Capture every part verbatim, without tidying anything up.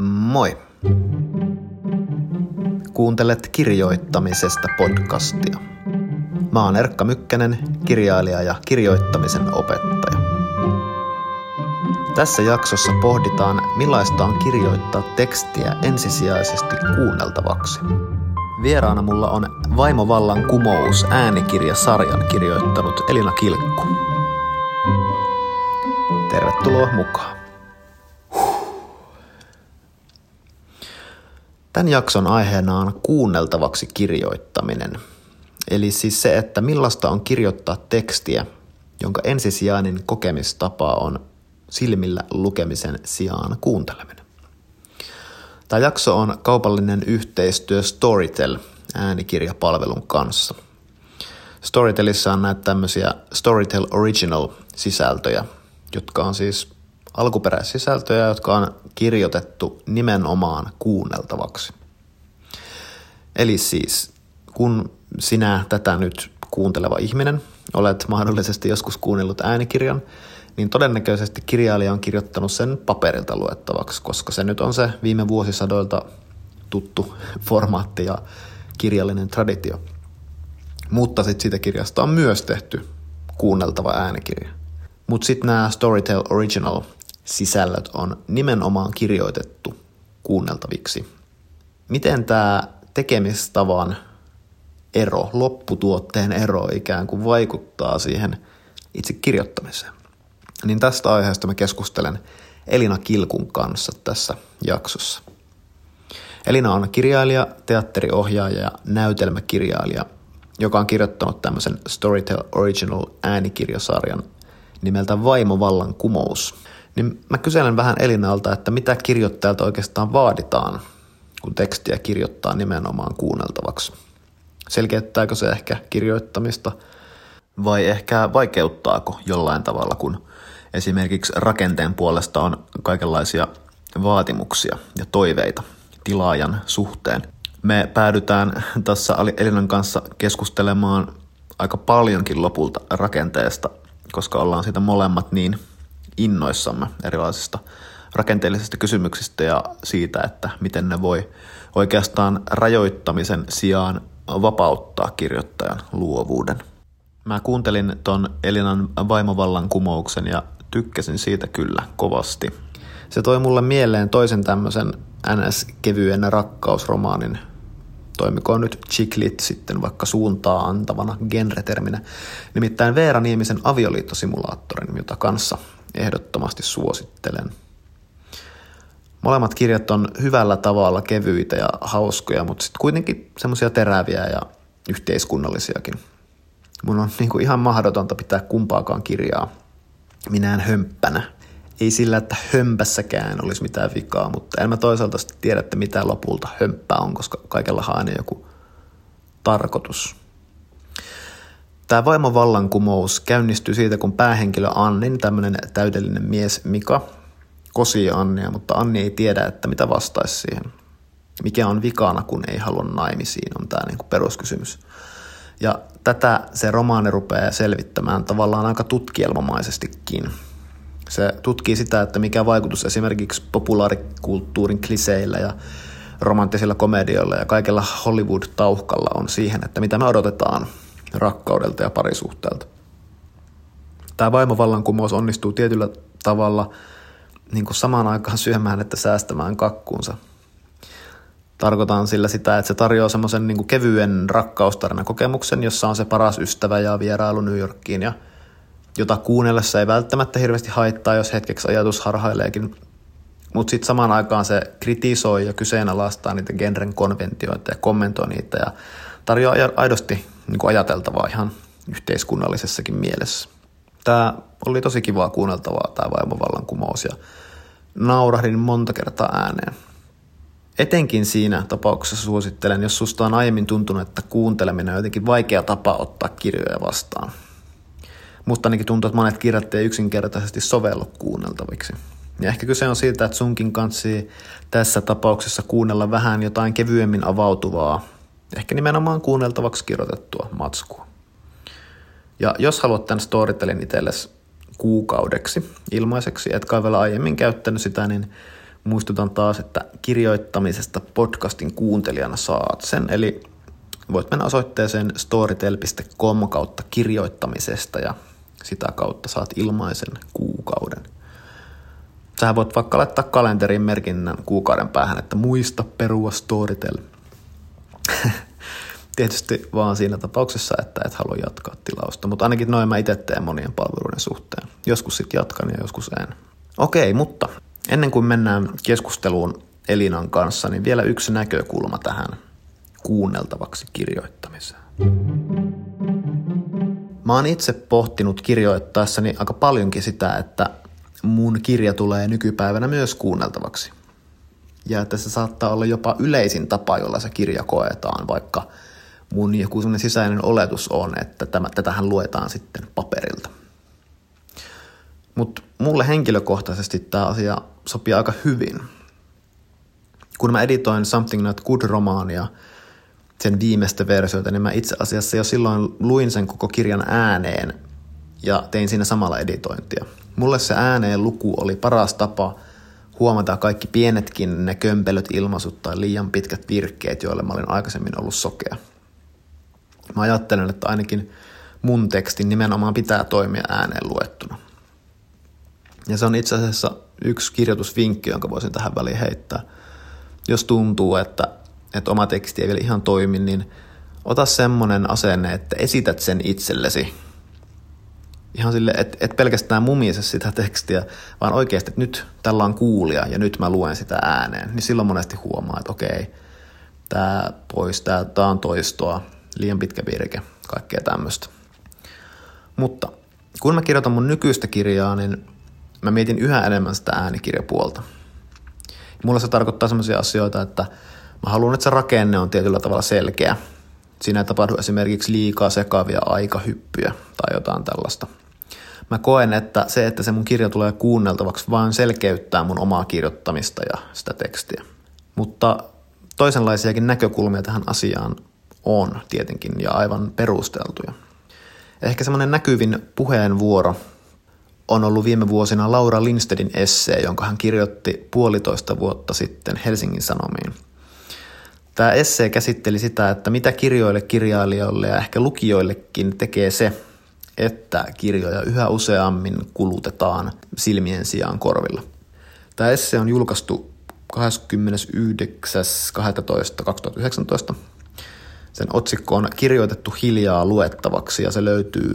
Moi! Kuuntelet kirjoittamisesta podcastia. Mä oon Erkka Mykkänen, kirjailija ja kirjoittamisen opettaja. Tässä jaksossa pohditaan, millaista on kirjoittaa tekstiä ensisijaisesti kuunneltavaksi. Vieraana mulla on Vaimovallan kumous -äänikirjasarjan kirjoittanut Elina Kilkku. Tervetuloa mukaan. Tämän jakson aiheena on kuunneltavaksi kirjoittaminen. Eli siis se, että millaista on kirjoittaa tekstiä, jonka ensisijainen kokemistapa on silmillä lukemisen sijaan kuunteleminen. Tämä jakso on kaupallinen yhteistyö Storytel -äänikirjapalvelun kanssa. Storytelissä on näitä tämmöisiä Storytel Original-sisältöjä, jotka on siis alkuperäissisältöjä, jotka on kirjoitettu nimenomaan kuunneltavaksi. Eli siis, kun sinä tätä nyt kuunteleva ihminen olet mahdollisesti joskus kuunnellut äänikirjan, niin todennäköisesti kirjailija on kirjoittanut sen paperilta luettavaksi, koska se nyt on se viime vuosisadoilta tuttu formaatti ja kirjallinen traditio. Mutta sitten siitä kirjasta on myös tehty kuunneltava äänikirja. Mutta sitten nämä Storytel Original-sisällöt on nimenomaan kirjoitettu kuunneltaviksi. Miten tämä tekemistavan ero, lopputuotteen ero ikään kuin vaikuttaa siihen itse kirjoittamiseen? Niin tästä aiheesta mä keskustelen Elina Kilkun kanssa tässä jaksossa. Elina on kirjailija, teatteriohjaaja ja näytelmäkirjailija, joka on kirjoittanut tämmöisen Storytel Original -äänikirjasarjan nimeltä Vaimovallan kumous. Niin mä kyselen vähän Elinalta, että mitä kirjoittajalta oikeastaan vaaditaan, kun tekstiä kirjoittaa nimenomaan kuunneltavaksi. Selkeyttääkö se ehkä kirjoittamista vai ehkä vaikeuttaako jollain tavalla, kun esimerkiksi rakenteen puolesta on kaikenlaisia vaatimuksia ja toiveita tilaajan suhteen. Me päädytään tässä Elinan kanssa keskustelemaan aika paljonkin lopulta rakenteesta, koska ollaan siitä molemmat niin innoissamme erilaisista rakenteellisista kysymyksistä ja siitä, että miten ne voi oikeastaan rajoittamisen sijaan vapauttaa kirjoittajan luovuuden. Mä kuuntelin ton Elinan Vaimovallan kumouksen ja tykkäsin siitä kyllä kovasti. Se toi mulle mieleen toisen tämmöisen N S-kevyen rakkausromaanin, toimikoon nyt chick lit sitten vaikka suuntaa antavana genreterminä, nimittäin Veera Niemisen Avioliittosimulaattorin, jota kanssa ehdottomasti suosittelen. Molemmat kirjat on hyvällä tavalla kevyitä ja hauskoja, mutta sitten kuitenkin semmoisia teräviä ja yhteiskunnallisiakin. Mun on niinku ihan mahdotonta pitää kumpaakaan kirjaa minään hömppänä. Ei sillä, että hömpässäkään olisi mitään vikaa, mutta en mä toisaalta tiedä, että mitä lopulta hömppää on, koska kaikellahan aina joku tarkoitus. Tämä Vaimovallankumous käynnistyy siitä, kun päähenkilö Annin, tämmöinen täydellinen mies Mika, kosii Annia, mutta Anni ei tiedä, että mitä vastaisi siihen. Mikä on vikana, kun ei halua naimisiin, on tämä niinku peruskysymys. Ja tätä se romaani rupeaa selvittämään tavallaan aika tutkielmamaisestikin. Se tutkii sitä, että mikä vaikutus esimerkiksi populaarikulttuurin kliseillä ja romanttisilla komedioilla ja kaikella Hollywood-tauhkalla on siihen, että mitä me odotetaan rakkaudelta ja parisuhteelta. Tämä Vaimovallankumous onnistuu tietyllä tavalla niin kuin samaan aikaan syömään että säästämään kakkuunsa. Tarkoitan sillä sitä, että se tarjoaa semmoisen niin kuin kevyen rakkaustarinakokemuksen, jossa on se paras ystävä ja vierailu New Yorkiin, ja jota kuunnellessa ei välttämättä hirveästi haittaa, jos hetkeksi ajatus harhaileekin. Mutta sitten samaan aikaan se kritisoi ja kyseenalaistaa niitä genren konventioita ja kommentoi niitä ja tarjoaa aidosti niin kuin ajateltavaa ihan yhteiskunnallisessakin mielessä. Tämä oli tosi kivaa kuunneltavaa, tämä Vaimovallankumous, ja naurahdin monta kertaa ääneen. Etenkin siinä tapauksessa suosittelen, jos susta on aiemmin tuntunut, että kuunteleminen on jotenkin vaikea tapa ottaa kirjoja vastaan. Musta ainakin tuntuu, että monet kirjat ei yksinkertaisesti sovellu kuunneltaviksi. Ja ehkä kyse on siitä, että sunkin kanssii tässä tapauksessa kuunnella vähän jotain kevyemmin avautuvaa, ehkä nimenomaan kuunneltavaksi kirjoitettua matskua. Ja jos haluat tämän Storytelin itsellesi kuukaudeksi ilmaiseksi, et kaivella aiemmin käyttänyt sitä, niin muistutan taas, että kirjoittamisesta podcastin kuuntelijana saat sen, eli voit mennä osoitteeseen storytel piste com kautta kirjoittamisesta ja sitä kautta saat ilmaisen kuukauden. Sähän voit vaikka laittaa kalenteriin merkinnän kuukauden päähän, että muista perua Storytel. Tietysti vaan siinä tapauksessa, että et halua jatkaa tilausta, mutta ainakin noin mä itse teen monien palveluiden suhteen. Joskus sit jatkan ja joskus en. Okei, mutta ennen kuin mennään keskusteluun Elinan kanssa, niin vielä yksi näkökulma tähän kuunneltavaksi kirjoittamiseen. Mä oon itse pohtinut kirjoittaessani aika paljonkin sitä, että mun kirja tulee nykypäivänä myös kuunneltavaksi. Ja että se saattaa olla jopa yleisin tapa, jolla se kirja koetaan, vaikka mun joku sellainen sisäinen oletus on, että tämä, tätähän luetaan sitten paperilta. Mutta mulle henkilökohtaisesti tämä asia sopii aika hyvin. Kun mä editoin Something Not Good-romaania, sen viimeistä versiota, niin mä itse asiassa jo silloin luin sen koko kirjan ääneen ja tein siinä samalla editointia. Mulle se ääneen luku oli paras tapa huomata kaikki pienetkin ne kömpelöt ilmaisut tai liian pitkät virkkeet, joille mä olin aikaisemmin ollut sokea. Mä ajattelen, että ainakin mun tekstin nimenomaan pitää toimia ääneen luettuna. Ja se on itse asiassa yksi kirjoitusvinkki, jonka voisin tähän väliin heittää. Jos tuntuu, että, että oma teksti ei vielä ihan toimi, niin ota semmoinen asenne, että esität sen itsellesi. Ihan sille, et, et pelkästään mumise sitä tekstiä, vaan oikeasti, että nyt tällä on kuulija ja nyt mä luen sitä ääneen. Niin silloin monesti huomaa, että okei, tää pois, tää, tää on toistoa, liian pitkä virke, kaikkea tämmöistä. Mutta kun mä kirjoitan mun nykyistä kirjaa, niin mä mietin yhä enemmän sitä äänikirjapuolta. Mulla se tarkoittaa sellaisia asioita, että mä haluan, että se rakenne on tietyllä tavalla selkeä. Siinä ei tapahdu esimerkiksi liikaa sekavia aikahyppyjä tai jotain tällaista. Mä koen, että se, että se mun kirja tulee kuunneltavaksi, vaan selkeyttää mun omaa kirjoittamista ja sitä tekstiä. Mutta toisenlaisiakin näkökulmia tähän asiaan on tietenkin ja aivan perusteltuja. Ehkä semmoinen näkyvin puheenvuoro on ollut viime vuosina Laura Lindstedtin essee, jonka hän kirjoitti puolitoista vuotta sitten Helsingin Sanomiin. Tämä essee käsitteli sitä, että mitä kirjoille, kirjailijoille ja ehkä lukijoillekin tekee se, että kirjoja yhä useammin kulutetaan silmien sijaan korvilla. Tämä essee on julkaistu kahdeskymmenesyhdeksäs joulukuuta kaksituhattayhdeksäntoista. Sen otsikko on Kirjoitettu hiljaa luettavaksi ja se löytyy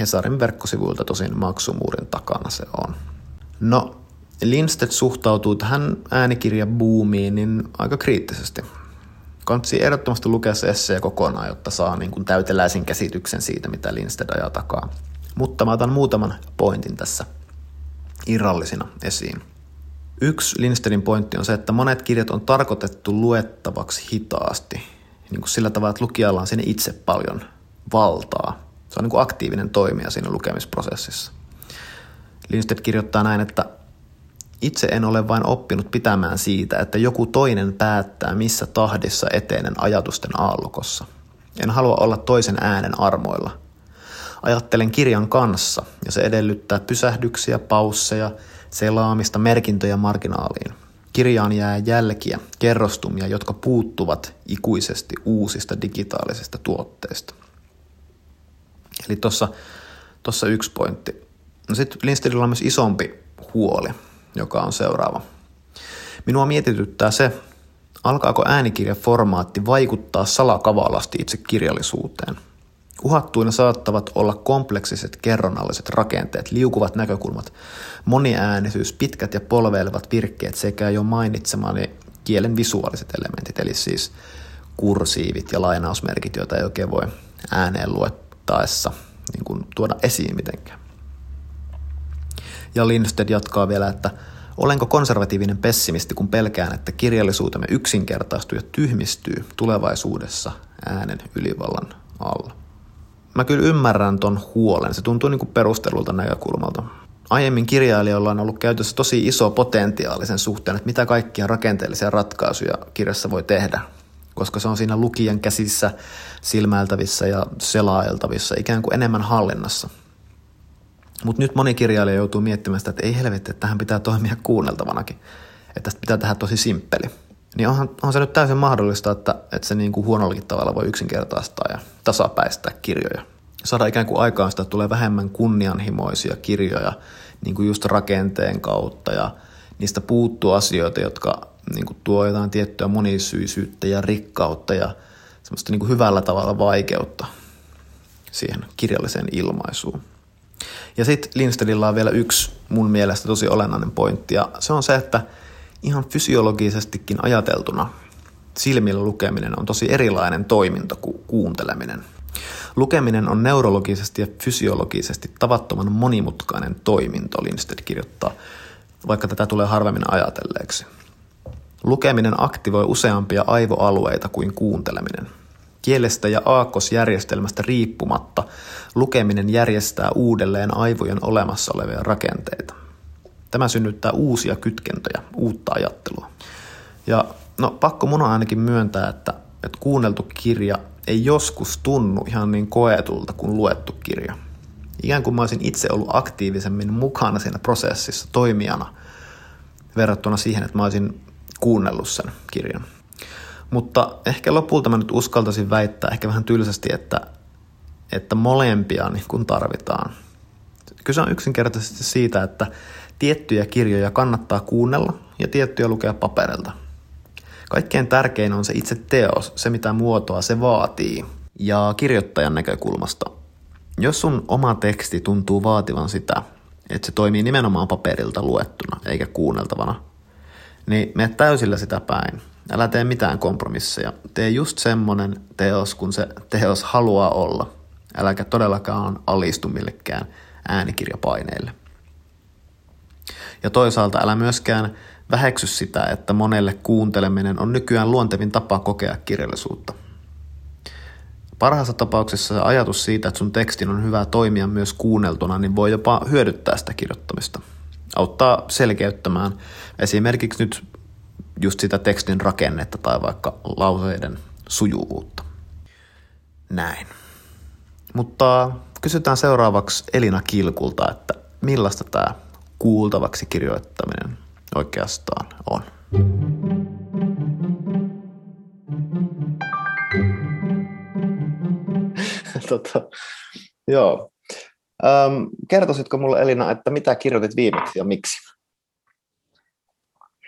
Hesarin verkkosivuilta, tosin maksumuurin takana se on. No, Lindstedt suhtautuu tähän äänikirjabuumiin niin aika kriittisesti. Kannattaa ehdottomasti lukea se essee kokonaan, jotta saa niin kuin täyteläisen käsityksen siitä, mitä Lindstedt ajaa takaa. Mutta mä otan muutaman pointin tässä irrallisina esiin. Yksi Lindstedtin pointti on se, että monet kirjat on tarkoitettu luettavaksi hitaasti. Niin kuin sillä tavalla, että lukijalla on siinä itse paljon valtaa. Se on niin kuin aktiivinen toimija siinä lukemisprosessissa. Lindstedt kirjoittaa näin, että itse en ole vain oppinut pitämään siitä, että joku toinen päättää, missä tahdissa etenen ajatusten aallokossa. En halua olla toisen äänen armoilla. Ajattelen kirjan kanssa, ja se edellyttää pysähdyksiä, pausseja, selaamista, merkintöjä marginaaliin. Kirjaan jää jälkiä, kerrostumia, jotka puuttuvat ikuisesti uusista digitaalisista tuotteista. Eli tuossa, tuossa yksi pointti. No sitten Lindstedtillä on myös isompi huoli, joka on seuraava. Minua mietityttää se, alkaako äänikirjaformaatti vaikuttaa salakavalasti itse kirjallisuuteen. Uhattuina saattavat olla kompleksiset kerronnalliset rakenteet, liukuvat näkökulmat, moniäänisyys, pitkät ja polveilevat virkkeet sekä jo mainitsemani kielen visuaaliset elementit, eli siis kursiivit ja lainausmerkit, joita ei oikein voi ääneen luettua. Taessa, niin kuin tuoda esiin mitenkään. Ja Lindstedt jatkaa vielä, että olenko konservatiivinen pessimisti, kun pelkään, että kirjallisuutemme yksinkertaistuu ja tyhmistyy tulevaisuudessa äänen ylivallan alla. Mä kyllä ymmärrän ton huolen, se tuntuu niin kuin perustelulta näkökulmalta. Aiemmin kirjailijoilla on ollut käytössä tosi iso potentiaali sen suhteen, että mitä kaikkia rakenteellisia ratkaisuja kirjassa voi tehdä. Koska se on siinä lukijan käsissä, silmäiltävissä ja selailtavissa, ikään kuin enemmän hallinnassa. Mutta nyt moni kirjailija joutuu miettimään sitä, että ei helvetti, että tähän pitää toimia kuunneltavanakin. että tästä pitää tehdä tosi simppeli. Niin onhan, onhan se nyt täysin mahdollista, että, että se niin kuin huonollakin tavalla voi yksinkertaistaa ja tasapäistää kirjoja. Saada ikään kuin aikaan sitä, että tulee vähemmän kunnianhimoisia kirjoja niin kuin just rakenteen kautta ja niistä puuttuu asioita, jotka niin kuin tuo jotain tiettyä monisyisyyttä ja rikkautta ja semmoista niin kuin hyvällä tavalla vaikeutta siihen kirjalliseen ilmaisuun. Ja sitten Lindstedtillä on vielä yksi mun mielestä tosi olennainen pointti ja se on se, että ihan fysiologisestikin ajateltuna silmillä lukeminen on tosi erilainen toiminta kuin kuunteleminen. Lukeminen on neurologisesti ja fysiologisesti tavattoman monimutkainen toiminto, Lindstedt kirjoittaa, vaikka tätä tulee harvemmin ajatelleeksi. Lukeminen aktivoi useampia aivoalueita kuin kuunteleminen. Kielestä ja aakkosjärjestelmästä riippumatta lukeminen järjestää uudelleen aivojen olemassa olevia rakenteita. Tämä synnyttää uusia kytkentöjä, uutta ajattelua. Ja no, pakko mun on ainakin myöntää, että, että kuunneltu kirja ei joskus tunnu ihan niin koetulta kuin luettu kirja. Ikään kuin mä olisin itse ollut aktiivisemmin mukana siinä prosessissa toimijana verrattuna siihen, että mä olisin kuunnellut sen kirjan. Mutta ehkä lopulta mä nyt uskaltaisin väittää ehkä vähän tylsästi, että, että molempia niin kuin tarvitaan. Kyse on yksinkertaisesti siitä, että tiettyjä kirjoja kannattaa kuunnella ja tiettyjä lukea paperilta. Kaikkein tärkein on se itse teos, se mitä muotoa se vaatii. Ja kirjoittajan näkökulmasta. Jos sun oma teksti tuntuu vaativan sitä, että se toimii nimenomaan paperilta luettuna eikä kuunneltavana, niin mene täysillä sitä päin. Älä tee mitään kompromisseja. Tee just semmonen teos, kun se teos haluaa olla. Äläkä todellakaan alistu millekään äänikirjapaineille. Ja toisaalta älä myöskään väheksy sitä, että monelle kuunteleminen on nykyään luontevin tapa kokea kirjallisuutta. Parhaassa tapauksessa se ajatus siitä, että sun tekstin on hyvä toimia myös kuunneltuna, niin voi jopa hyödyttää sitä kirjoittamista. Auttaa selkeyttämään esimerkiksi nyt just sitä tekstin rakennetta tai vaikka lauseiden sujuvuutta. Näin. Mutta kysytään seuraavaksi Elina Kilkulta, että millaista tämä kuultavaksi kirjoittaminen oikeastaan on. Tota, joo. Öm, kertoisitko mulle, Elina, että mitä kirjoitit viimeksi ja miksi?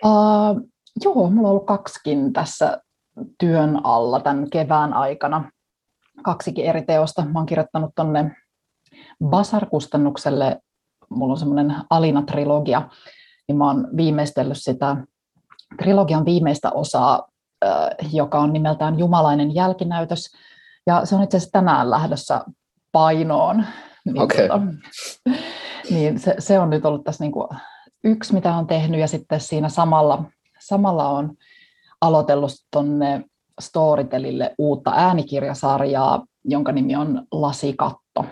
Uh, joo, mulla on ollut kaksikin tässä työn alla tämän kevään aikana. Kaksikin eri teosta. Mä oon kirjoittanut tonne Basar-kustannukselle. Mulla on semmoinen Alina-trilogia. Niin mä oon viimeistellyt sitä trilogian viimeistä osaa, joka on nimeltään Jumalainen jälkinäytös. Ja se on itse asiassa tänään lähdössä painoon. Okay. Niin se, se on nyt ollut tässä niin kuin yksi, mitä on tehnyt. Ja sitten siinä samalla, samalla on aloitellut tuonne Storytelille uutta äänikirjasarjaa, jonka nimi on Lasikatto.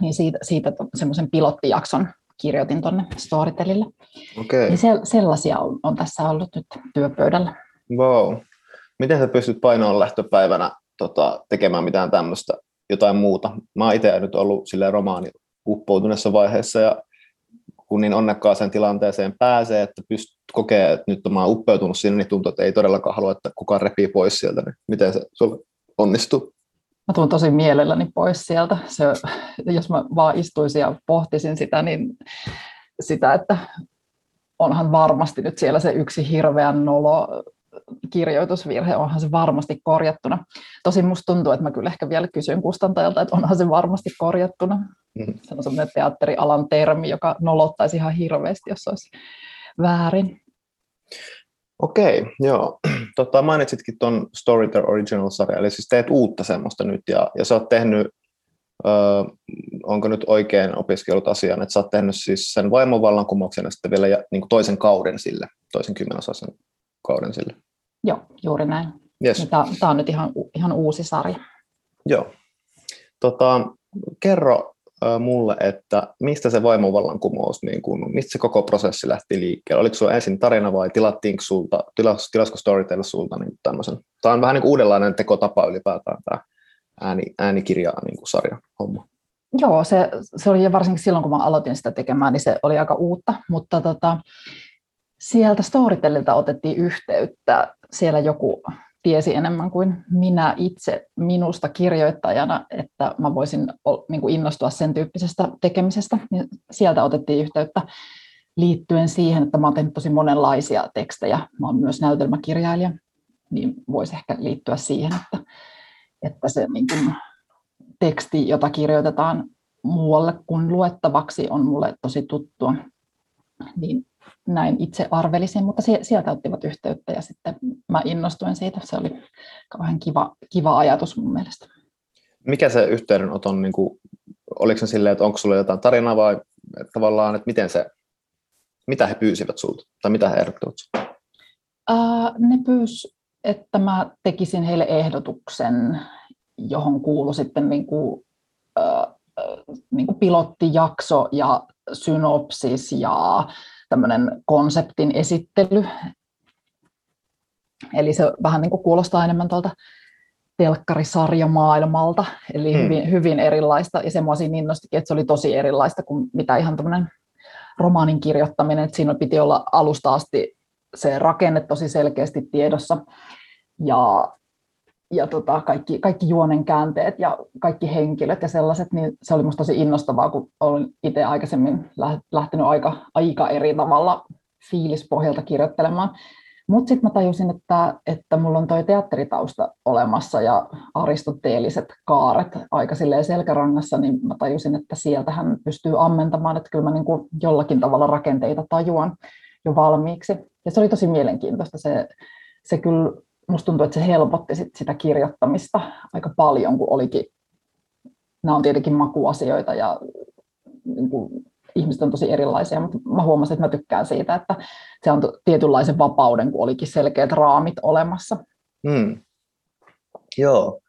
Niin siitä, siitä semmoisen pilottijakson kirjoitin tuonne Storytelille. Okay. Niin se, sellaisia on, on tässä ollut nyt työpöydällä. Wow. Miten sä pystyt painoon lähtöpäivänä tota, tekemään mitään tämmöistä, jotain muuta? Mä oon itse nyt ollut silleen romaani uppoutuneessa vaiheessa ja kun niin onnekkaaseen tilanteeseen pääsee, että pystyt kokee, että nyt mä oon uppeutunut sinne, niin tuntuu, että ei todellakaan halua, että kukaan repii pois sieltä. Niin miten se sulle onnistuu? Mä tuun tosi mielelläni pois sieltä. Se, jos mä vaan istuisin ja pohtisin sitä, niin sitä, että onhan varmasti nyt siellä se yksi hirveän nolo kirjoitusvirhe, onhan se varmasti korjattuna. Tosin musta tuntuu, että mä kyllä ehkä vielä kysyn kustantajalta, että onhan se varmasti korjattuna. Mm-hmm. Se on semmoinen teatterialan termi, joka nolottaisi ihan hirveästi, jos se olisi väärin. Okei, joo. Totta, mainitsitkin tuon Storytel Original-sarja, eli siis teet uutta semmoista nyt, ja, ja sä oot tehnyt, ö, onko nyt oikein opiskellut asiaan, että sä oot tehnyt siis sen Vaimovallan kumouksen ja sitten vielä niin kuin toisen kauden sille, toisen kymmenosaisen kauden sille. Joo, juuri näin. Yes. Tämä on nyt ihan, ihan uusi sarja. Joo. Tota, kerro ö, mulle, että mistä se Vaimovallan kumous, niin kun, mistä se koko prosessi lähti liikkeelle? Oliko sulla ensin tarina vai tilattiinko sulta, tilas, tilasko Storytel sulta niin tämmöisen? Tämä on vähän niin kuin uudenlainen tekotapa ylipäätään tämä ääni, äänikirjaa niin kuin sarja homma. Joo, se, se oli varsinkin silloin, kun mä aloitin sitä tekemään, niin se oli aika uutta, mutta tota, sieltä Storytelilta otettiin yhteyttä. Siellä joku tiesi enemmän kuin minä itse minusta kirjoittajana, että mä voisin innostua sen tyyppisestä tekemisestä. Sieltä otettiin yhteyttä liittyen siihen, että mä oon tehnyt tosi monenlaisia tekstejä. Mä oon myös näytelmäkirjailija, niin voisi ehkä liittyä siihen, että, että se niin kuin teksti, jota kirjoitetaan muualle kuin luettavaksi, on mulle tosi tuttua. Niin näin itse arvelisin, mutta sieltä ottivat yhteyttä ja sitten mä innostuin siitä. Se oli kauhean kiva, kiva ajatus mun mielestä. Mikä se yhteydenoton, niin kuin, oliko se silleen, että onko sulla jotain tarinaa vai tavallaan, että miten se, mitä he pyysivät sulta tai mitä he ehdottivat sulta? Uh, ne pyysivät, että mä tekisin heille ehdotuksen, johon kuului sitten niin kuin, uh, niin kuin pilottijakso ja synopsis ja tämmöinen konseptin esittely. Eli se vähän niin kuin kuulostaa enemmän tuolta telkkarisarjamaailmalta, eli hmm. hyvin, hyvin erilaista. Ja se mua siinä innostikin, että se oli tosi erilaista kuin mitä ihan tämmöinen romaanin kirjoittaminen. Että siinä piti olla alusta asti se rakenne tosi selkeästi tiedossa. Ja Ja tota, kaikki, kaikki juonen käänteet ja kaikki henkilöt ja sellaiset, niin se oli musta tosi innostavaa, kun olen itse aikaisemmin lähtenyt aika, aika eri tavalla fiilispohjalta kirjoittelemaan. Mutta sitten mä tajusin, että, että mulla on toi teatteritausta olemassa ja aristoteeliset kaaret aika silleen selkärangassa, niin mä tajusin, että sieltähän pystyy ammentamaan, että kyllä mä niin kuin jollakin tavalla rakenteita tajuan jo valmiiksi. Ja se oli tosi mielenkiintoista. Se, se kyllä... Musta tuntuu, että se helpotti sit sitä kirjoittamista aika paljon, kun olikin, nämä on tietenkin makuasioita ja niin kuin, ihmiset on tosi erilaisia, mutta mä huomasin, että mä tykkään siitä, että se on tietynlaisen vapauden, kun olikin selkeät raamit olemassa. Hmm. Joo.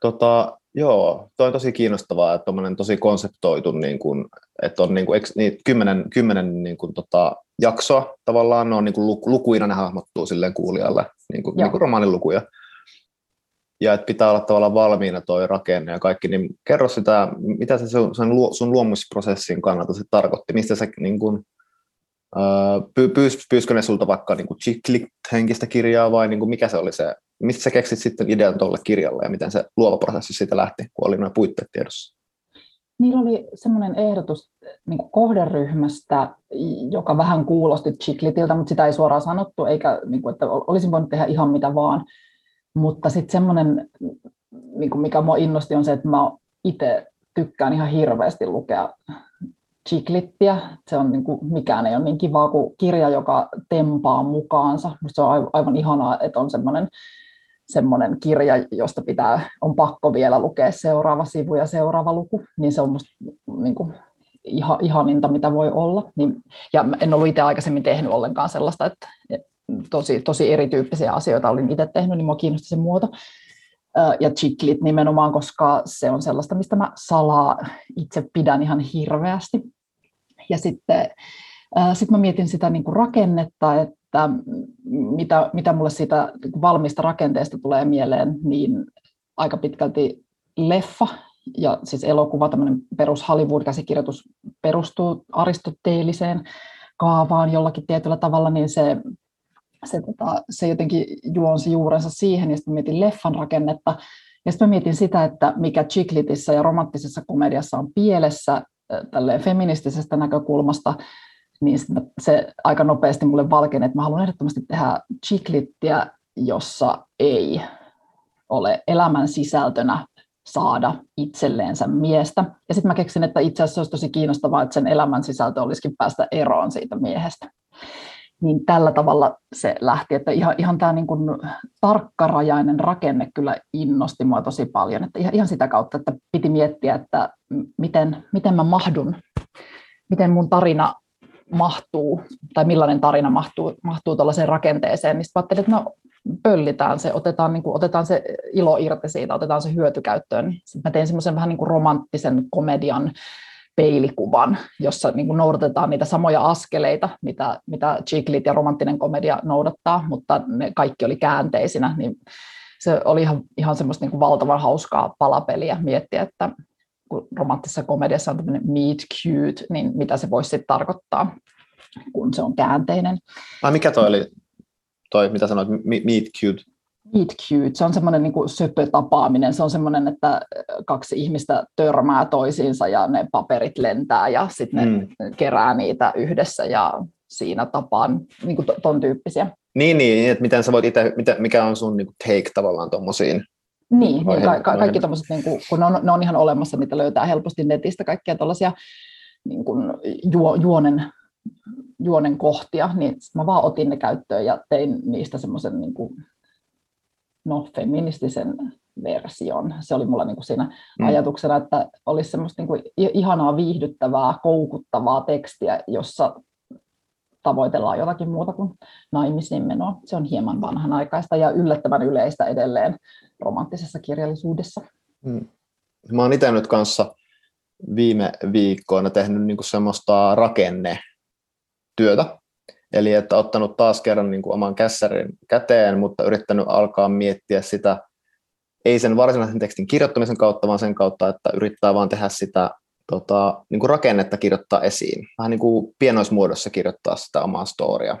Tota, joo, toi on tosi kiinnostavaa, että tommoinen tosi konseptoitu, niin kun, että on niin kun, niin, kymmenen, kymmenen niin kun, tota, jaksoa tavallaan, ne on niin kun, lukuina, ne hahmottuu silleen kuulijalle, niin kuin, niin kuin romaanin lukuja. Ja että pitää olla tavallaan valmiina toi rakenne ja kaikki, niin kerro sitä, mitä se sun, sun luomisprosessin kannalta se tarkoitti, mistä sä niin kuin, pyy, pyys, pyyskö ne sulta vaikka niin kuin chick-lit-henkistä kirjaa vai niin kuin mikä se oli se, mistä sä keksit sitten idean tuolle kirjalle ja miten se luova prosessi siitä lähti, kun oli nuo puitteet tiedossa? Niillä oli semmoinen ehdotus niin kuin kohderyhmästä, joka vähän kuulosti chicklitiltä, mutta sitä ei suoraan sanottu, eikä niin kuin, että olisin voinut tehdä ihan mitä vaan. Mutta sitten semmoinen, niin kuin mikä mua innosti, on se, että mä itse tykkään ihan hirveästi lukea chicklittiä. Se on niin kuin, mikään ei ole niin kivaa kuin kirja, joka tempaa mukaansa. Musta se on aivan ihanaa, että on semmoinen... semmoinen kirja, josta pitää, on pakko vielä lukea seuraava sivu ja seuraava luku, niin se on musta niin kuin, iha, ihaninta, mitä voi olla. Niin, ja en ollut itse aikaisemmin tehnyt ollenkaan sellaista, että tosi, tosi erityyppisiä asioita olin itse tehnyt, niin minua kiinnosti se muoto. Ja chicklit nimenomaan, koska se on sellaista, mistä mä salaa itse pidän ihan hirveästi. Ja sitten sit mä mietin sitä niin kuin rakennetta, että Mitä, mitä mulle siitä valmista rakenteesta tulee mieleen, niin aika pitkälti leffa ja siis elokuva, tämmöinen perus Hollywood-käsikirjoitus perustuu aristoteeliseen kaavaan jollakin tietyllä tavalla, niin se, se, tota, se jotenkin juonsi juurensa siihen, ja sitten mietin leffan rakennetta, ja sitten mietin sitä, että mikä chicklitissä ja romanttisessa komediassa on pielessä tälleen feministisestä näkökulmasta, niin se aika nopeasti mulle valkeni, että mä haluan ehdottomasti tehdä chicklittiä, jossa ei ole elämän sisältönä saada itselleensä miestä. Ja sitten mä keksin, että itse asiassa olisi tosi kiinnostavaa, että sen elämän sisältö olisikin päästä eroon siitä miehestä. Niin tällä tavalla se lähti, että ihan, ihan tämä niin kuin tarkkarajainen rakenne kyllä innosti mua tosi paljon. Että ihan sitä kautta, että piti miettiä, että miten, miten mä mahdun, miten mun tarina mahtuu, tai millainen tarina mahtuu, mahtuu tuollaiseen rakenteeseen, niin sitten ajattelin, että no pöllitään se, otetaan, niin kuin, otetaan se ilo irti siitä, otetaan se hyötykäyttöön. Sitten mä tein semmoisen vähän niin kuin romanttisen komedian peilikuvan, jossa niin kuin noudatetaan niitä samoja askeleita, mitä, mitä chiclit ja romanttinen komedia noudattaa, mutta ne kaikki oli käänteisinä, niin se oli ihan, ihan semmoista niin kuin valtavan hauskaa palapeliä miettiä, että kun romanttisessa komediassa on tämmöinen meet cute, niin mitä se voisi sitten tarkoittaa. kun se on käänteinen. Ah, mikä toi oli, toi, mitä sanoit, meet cute? Meet cute, se on semmoinen niin kuin söpötapaaminen, se on semmoinen, että kaksi ihmistä törmää toisiinsa ja ne paperit lentää ja sitten mm. ne kerää niitä yhdessä ja siinä tapaan, niin kuin ton tyyppisiä. Niin, niin että miten sä voit itse, mikä on sun niin kuin take tavallaan tommosiin? Niin, niin ka- ka- kaikki tommoset, niin kuin, kun ne on, ne on ihan olemassa, niitä löytää helposti netistä, kaikkia tuollaisia niin kuin juo, juonen, juonen kohtia, niin mä vaan otin ne käyttöön ja tein niistä semmoisen niin kuin, no, feministisen version. Se oli mulla niin kuin siinä mm. ajatuksena, että olisi semmoista niin kuin ihanaa, viihdyttävää, koukuttavaa tekstiä, jossa tavoitellaan jotakin muuta kuin naimisiin menoa. Se on hieman vanhanaikaista ja yllättävän yleistä edelleen romanttisessa kirjallisuudessa. Mm. Mä oon itse nyt kanssa viime viikkoina tehnyt niinku semmoista rakennetyötä. Eli että ottanut taas kerran niinku oman kässärin käteen, mutta yrittänyt alkaa miettiä sitä, ei sen varsinaisen tekstin kirjoittamisen kautta, vaan sen kautta, että yrittää vaan tehdä sitä tota, niinku rakennetta kirjoittaa esiin. Vähän niin kuin pienoismuodossa kirjoittaa sitä omaa storia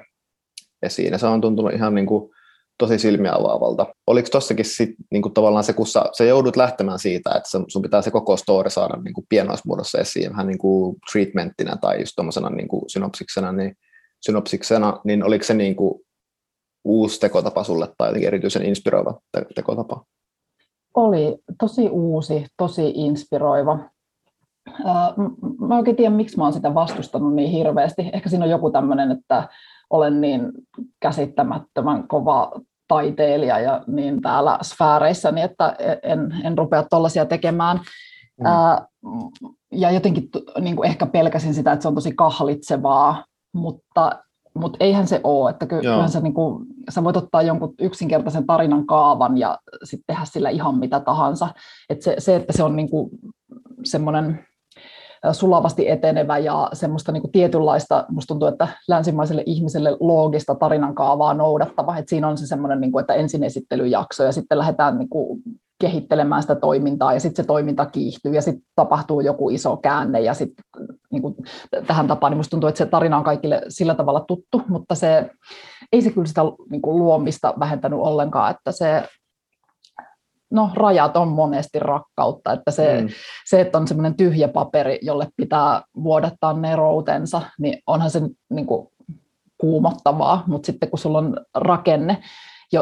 esiin. Ja se on tuntunut ihan niinku tosi silmiä avaavalta. Oliko tossakin sit, niinku tavallaan se, kun sä, sä joudut lähtemään siitä, että sun pitää se koko story saada niinku pienoismuodossa esiin, vähän niin kuin treatmenttinä tai just tommosena niinku synopsiksena, niin, synopsiksena, niin oliko se niinku uusi tekotapa sulle tai jotenkin erityisen inspiroiva te- tekotapa? Oli tosi uusi, tosi inspiroiva. Mä en oikein tiedä, miksi mä oon sitä vastustanut niin hirveästi. Ehkä siinä on joku tämmöinen, että olen niin käsittämättömän kova taiteilija ja niin täällä sfääreissä, niin että en, en rupea tollaisia tekemään. Mm. Ää, ja jotenkin niin kuin ehkä pelkäsin sitä, että se on tosi kahlitsevaa, mutta, mutta eihän se ole. Että kyllähän sä, niin kuin, sä voit ottaa jonkun yksinkertaisen tarinan kaavan ja sitten tehdä sillä ihan mitä tahansa. Että se, se, että se on niin kuin semmoinen sulavasti etenevä ja semmoista niin kuin tietynlaista, musta tuntuu, että länsimaiselle ihmiselle loogista tarinankaavaa noudattava, että siinä on se semmoinen, niin kuin, että ensin esittelyjakso ja sitten lähdetään niin kuin kehittelemään sitä toimintaa ja sitten se toiminta kiihtyy ja sitten tapahtuu joku iso käänne ja sitten niin kuin tähän tapaan, niin musta tuntuu, että se tarina on kaikille sillä tavalla tuttu, mutta se, ei se kyllä sitä niin kuin luomista vähentänyt ollenkaan, että se no, rajat on monesti rakkautta, että se, mm. se että on semmoinen tyhjä paperi, jolle pitää vuodattaa neroutensa, niin onhan se niin kuin kuumottavaa, mutta sitten kun sulla on rakenne,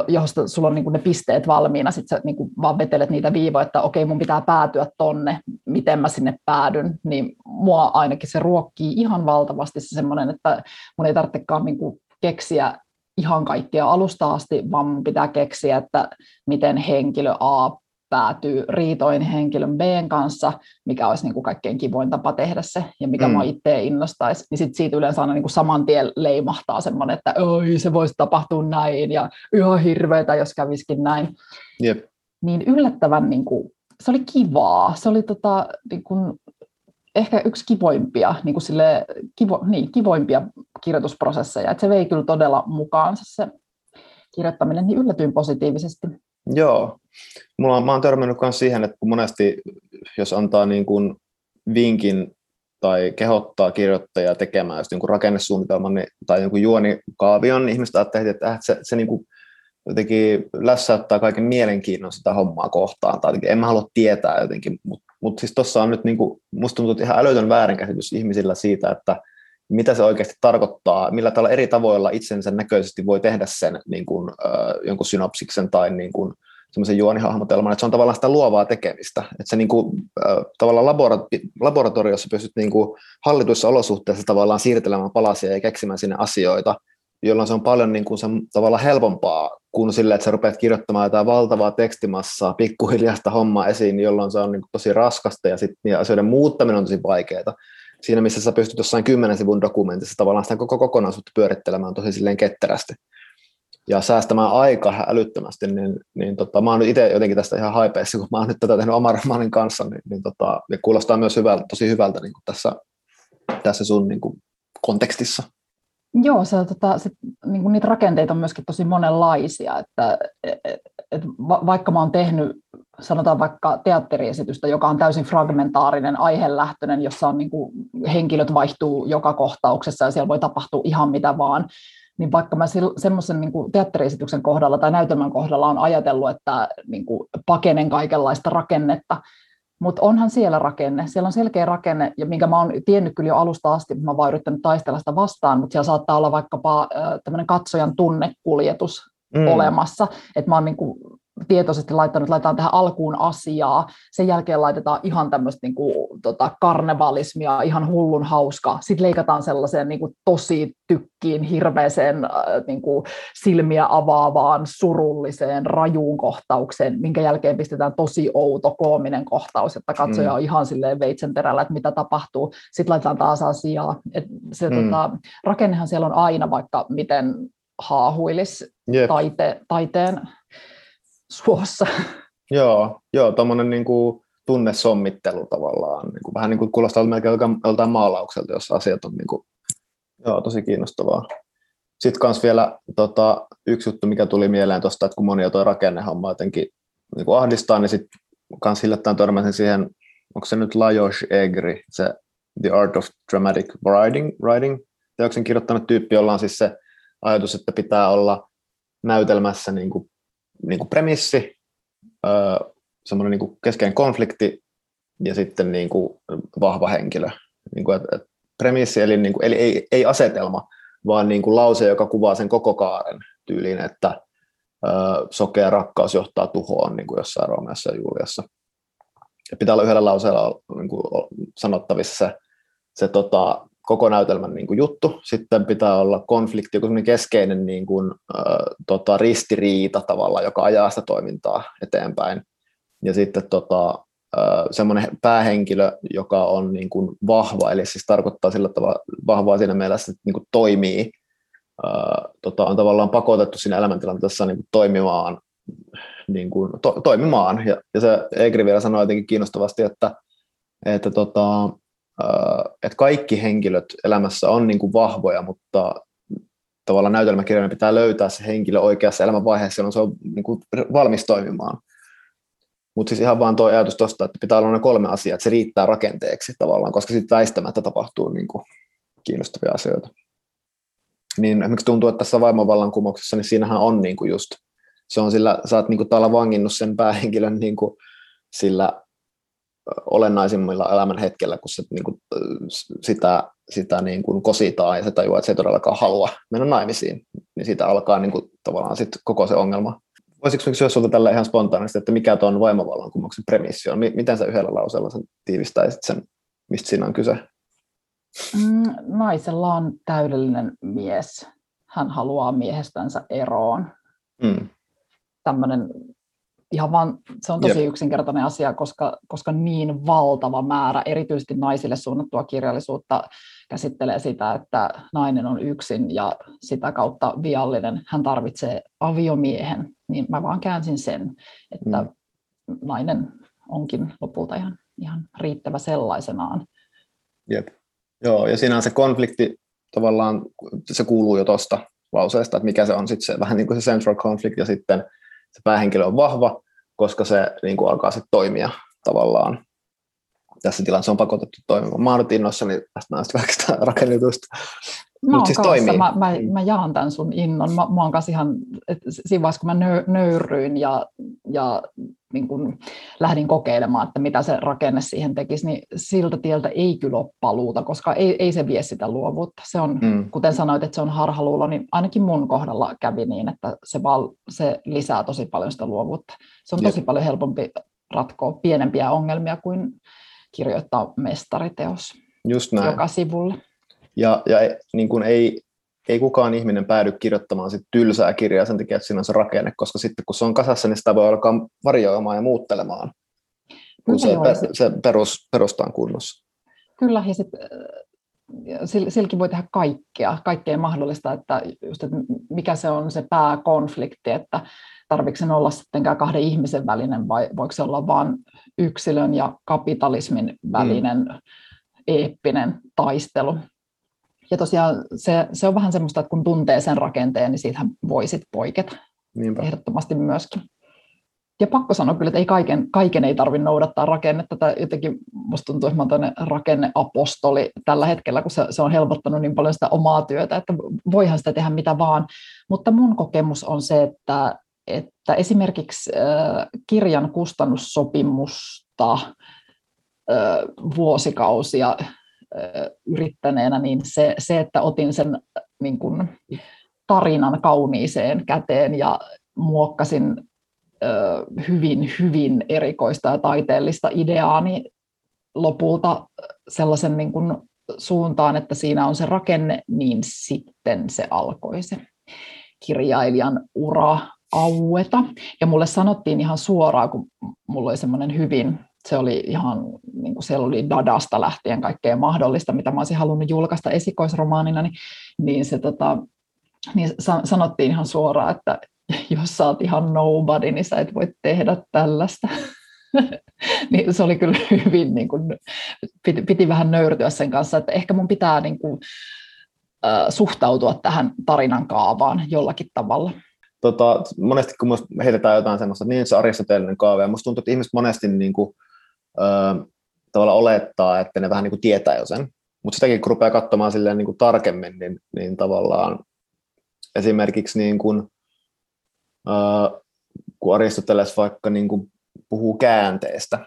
josta sulla on niin kuin ne pisteet valmiina, sitten sä niin kuin vaan vetelet niitä viivoja, että okei, mun pitää päätyä tonne, miten mä sinne päädyn, niin mua ainakin se ruokkii ihan valtavasti se semmoinen, että mun ei tarvitsekaan niin kuin keksiä ihan kaikkea alusta asti, vaan mun pitää keksiä, että miten henkilö A päätyy riitoin henkilön B:n kanssa, mikä olisi niin kuin kaikkein kivoin tapa tehdä se, ja mikä mm. mua itse innostaisi. Niin sit siitä yleensä aina niin kuin saman tien leimahtaa semmoinen, että oi, se voisi tapahtua näin, ja ihan hirveetä, jos kävisikin näin. Jep. Niin yllättävän, niin kuin, se oli kivaa, se oli tota, niin kuin, ehkä yksi kivoimpia, niin kuin sille, kivo, niin, kivoimpia kirjoitusprosesseja, että se vei kyllä todella mukaansa se kirjoittaminen, niin yllätyin positiivisesti. Joo, Mulla, mä oon törmännyt myös siihen, että monesti jos antaa niin kuin vinkin tai kehottaa kirjoittajaa tekemään just niin kuin rakennesuunnitelman niin, tai niin kuin juonikaavion, niin ihmiset ajattelee, että se, se niin kuin jotenkin lässäyttää kaiken mielenkiinnon sitä hommaa kohtaan, tai jotenkin en mä halua tietää jotenkin, mutta Mutta siis tuossa on nyt, niinku, musta tuntuu, ihan älytön väärinkäsitys ihmisillä siitä, että mitä se oikeasti tarkoittaa, millä tällä eri tavoilla itsensä näköisesti voi tehdä sen niinku, äh, jonkun synopsiksen tai niinku, semmoisen juonihahmotelman, että se on tavallaan sitä luovaa tekemistä. Että se niinku, äh, tavallaan laboratori- laboratoriossa pystyt niinku, hallituissa olosuhteissa tavallaan siirtelemään palasia ja keksimään sinne asioita, jolloin se on paljon niin kuin se, tavallaan helpompaa kuin sillä, että sä rupeat kirjoittamaan jotain valtavaa tekstimassaa, pikkuhiljaista hommaa esiin, jolloin se on niin kuin tosi raskasta ja sitten asioiden muuttaminen on tosi vaikeaa. Siinä, missä sä pystyt jossain kymmenen sivun dokumentissa tavallaan sitä koko kokonaisuutta pyörittelemään tosi silleen ketterästi ja säästämään aikaa älyttömästi, niin, niin tota, mä oon nyt itse jotenkin tästä ihan haipeissa, kun mä oon nyt tätä tehnyt oman romaanin kanssa, niin, niin tota, ja kuulostaa myös hyvältä, tosi hyvältä niin kuin tässä, tässä sun niin kuin kontekstissa. Joo, se, tota, se, niinku, niitä rakenteita on myöskin tosi monenlaisia, että et, et, vaikka mä oon tehnyt sanotaan vaikka teatteriesitystä, joka on täysin fragmentaarinen, aihelähtöinen, jossa on niin kuin, henkilöt vaihtuu joka kohtauksessa ja siellä voi tapahtua ihan mitä vaan, niin vaikka mä semmoisen niin kuin teatteriesityksen kohdalla tai näytelmän kohdalla on ajatellut, että niin kuin, pakenen kaikenlaista rakennetta, mutta onhan siellä rakenne, siellä on selkeä rakenne, ja minkä mä oon tiennyt kyllä jo alusta asti, mä oon yrittänyt taistella sitä vastaan, mutta siellä saattaa olla vaikkapa tämmöinen katsojan tunnekuljetus mm. olemassa, että mä oon niin kuin tietoisesti laittanut, laitetaan tähän alkuun asiaa, sen jälkeen laitetaan ihan tämmöistä niin kuin, tota, karnevalismia, ihan hullun hauskaa, sitten leikataan sellaiseen niin kuin, tosi tykkiin, hirveäseen, äh, niin kuin, silmiä avaavaan, surulliseen, rajuun kohtaukseen, minkä jälkeen pistetään tosi outo, koominen kohtaus, että katsoja mm. on ihan silleen veitsenterällä, että mitä tapahtuu, sitten laitetaan taas asiaa. Et se, mm. tota, rakennehan siellä on aina vaikka miten haahuilis taite, taiteen suossa. Joo, joo, tommonen niinku tunnesommittelu tavallaan, niinku vähän niinku kuulostaa melkein joltain maalaukselta, jos asiat on niinku joo, tosi kiinnostavaa. Sitten kans vielä tota, yksi juttu, mikä tuli mieleen tuosta, että kun monia toi rakennehomma jotenkin niinku ahdistaa, niin sit kans hiljattain törmäsin siihen, onko se nyt Lajos Egri, se The Art of Dramatic Writing, writing teoksen kirjoittanut tyyppi, jolla on siis se ajatus, että pitää olla näytelmässä niinku niinku premissi, öö, semmoinen niinku keskeinen konflikti ja sitten niinku vahva henkilö. Niinku et, et premissi eli niinku eli ei ei asetelma, vaan niinku lause, joka kuvaa sen koko kaaren tyyliin, että öö, sokea rakkaus johtaa tuhoon niinku jossain Romeossa ja Juliassa. Ja pitää olla yhdellä lauseella niinku sanottavissa se, se tota, koko näytelmän niin kuin juttu, sitten pitää olla konflikti, joku keskeinen niin kuin, äh, tota, ristiriita tavallaan, joka ajaa sitä toimintaa eteenpäin. Ja sitten tota, äh, semmoinen päähenkilö, joka on niin kuin vahva, eli siis tarkoittaa sillä tavalla vahvaa siinä mielessä, että niin kuin toimii, äh, tota, on tavallaan pakotettu siinä elämäntilanteessa niin kuin toimimaan, niin kuin, to, toimimaan. Ja, ja se Egri vielä sanoi jotenkin kiinnostavasti, että, että tota, että kaikki henkilöt elämässä on niin kuin vahvoja, mutta tavallaan näytelmäkirjojen pitää löytää se henkilö oikeassa elämänvaiheessa, jolloin se on niin kuin valmis toimimaan. Mutta siis ihan vaan tuo ajatus tuosta, että pitää olla ne kolme asiaa, että se riittää rakenteeksi tavallaan, koska sitten väistämättä tapahtuu niin kuin kiinnostavia asioita. Niin esimerkiksi tuntuu, että tässä Vaimovallan kumouksessa, niin siinähän on niin kuin just, se on sillä, sä oot niin kuin täällä vanginnut sen päähenkilön niin kuin sillä olennaisimmilla elämän hetkellä, kun se, niin kuin, sitä, sitä niin kuin kositaan ja se tajuaa, että se ei todellakaan halua mennä naimisiin, niin siitä alkaa niin kuin, tavallaan sit koko se ongelma. Voisitko syödä sinulta tällä ihan spontaanisti, että mikä tuon Vaimovallan kumouksen premissi on? Miten sä yhdellä lauseella sen tiivistäisit sen, mistä siinä on kyse? Mm, naisella on täydellinen mies. Hän haluaa miehestänsä eroon. Mm. Tämmöinen... Ihan vaan, se on tosi Jep. yksinkertainen asia, koska, koska niin valtava määrä, erityisesti naisille suunnattua kirjallisuutta, käsittelee sitä, että nainen on yksin ja sitä kautta viallinen. Hän tarvitsee aviomiehen, niin mä vaan käänsin sen, että mm. nainen onkin lopulta ihan, ihan riittävä sellaisenaan. Jep. Joo, ja siinä on se konflikti, tavallaan se kuuluu jo tuosta lauseesta, että mikä se on sitten se, vähän niin kuin se central conflict ja sitten se päähenkilö on vahva, koska se niin kuin alkaa sitten toimia tavallaan. Tässä tilanteessa on pakotettu toimimaan. Mä oon nyt innoissani tästä näistä kaikista rakennetuista. Mä, siis mä, mä, mä jaan tämän sun innon. Mä, mä oon kanssa ihan, siinä vaiheessa kun mä nö, nöyryin ja, ja niin kun lähdin kokeilemaan, että mitä se rakenne siihen tekisi, niin siltä tieltä ei kyllä ole paluuta, koska ei, ei se vie sitä luovuutta. Se on, mm. kuten sanoit, että se on harhaluulo, niin ainakin mun kohdalla kävi niin, että se, val, se lisää tosi paljon sitä luovuutta. Se on tosi Jep. paljon helpompi ratkoa pienempiä ongelmia kuin kirjoittaa mestariteos joka sivulle. Ja, ja niin kuin ei, ei kukaan ihminen päädy kirjoittamaan sit tylsää kirjaa sen takia, että siinä on se rakenne, koska sitten kun se on kasassa, niin sitä voi alkaa varjoimaan ja muuttelemaan, kun se, per, se perus, perusta on kunnossa. Kyllä, ja sitten silläkin voi tehdä kaikkea, kaikkea mahdollista, että, just, että mikä se on se pääkonflikti, että tarvitsen olla sittenkään kahden ihmisen välinen vai voiko se olla vain yksilön ja kapitalismin välinen mm. eeppinen taistelu. Ja tosiaan se, se on vähän semmoista, että kun tuntee sen rakenteen, niin siitähän voi sitten poiketa. Niinpä. Ehdottomasti myöskin. Ja pakko sanoa kyllä, että ei kaiken, kaiken ei tarvitse noudattaa rakennetta. Tätä jotenkin musta tuntuu, että mä oon tämmöinen rakenneapostoli tällä hetkellä, kun se, se on helpottanut niin paljon sitä omaa työtä, että voihan sitä tehdä mitä vaan. Mutta mun kokemus on se, että, että esimerkiksi äh, kirjan kustannussopimusta äh, vuosikausia äh, yrittäneenä, niin se, se, että otin sen niin kun, tarinan kauniiseen käteen ja muokkasin hyvin, hyvin erikoista ja taiteellista ideaani lopulta sellaisen niin kuin suuntaan, että siinä on se rakenne, niin sitten se alkoi se kirjailijan ura aueta. Ja mulle sanottiin ihan suoraan, kun mulla oli semmoinen hyvin, se oli ihan, niin kuin siellä oli Dadasta lähtien kaikkea mahdollista, mitä mä olisin halunnut julkaista esikoisromaanina, niin, niin, se, tota, niin sanottiin ihan suoraan, että jos sä oot ihan nobody, niin sä et voi tehdä tällaista. Niin se oli kyllä hyvin, niin kuin, piti, piti vähän nöyrtyä sen kanssa, että ehkä mun pitää niin kuin, äh, suhtautua tähän tarinan kaavaan jollakin tavalla. Tota, monesti kun musta heitetään jotain semmoista, niin se aristoteellinen kaava, ja musta tuntuu, että ihmiset monesti niin kuin, äh, tavallaan olettaa, että ne vähän niin kuin tietää jo sen. Mutta sitäkin kun rupeaa katsomaan silleen niin kuin tarkemmin, niin, niin tavallaan esimerkiksi niin kuin Uh, kun Aristoteles vaikka niin kun puhuu käänteestä,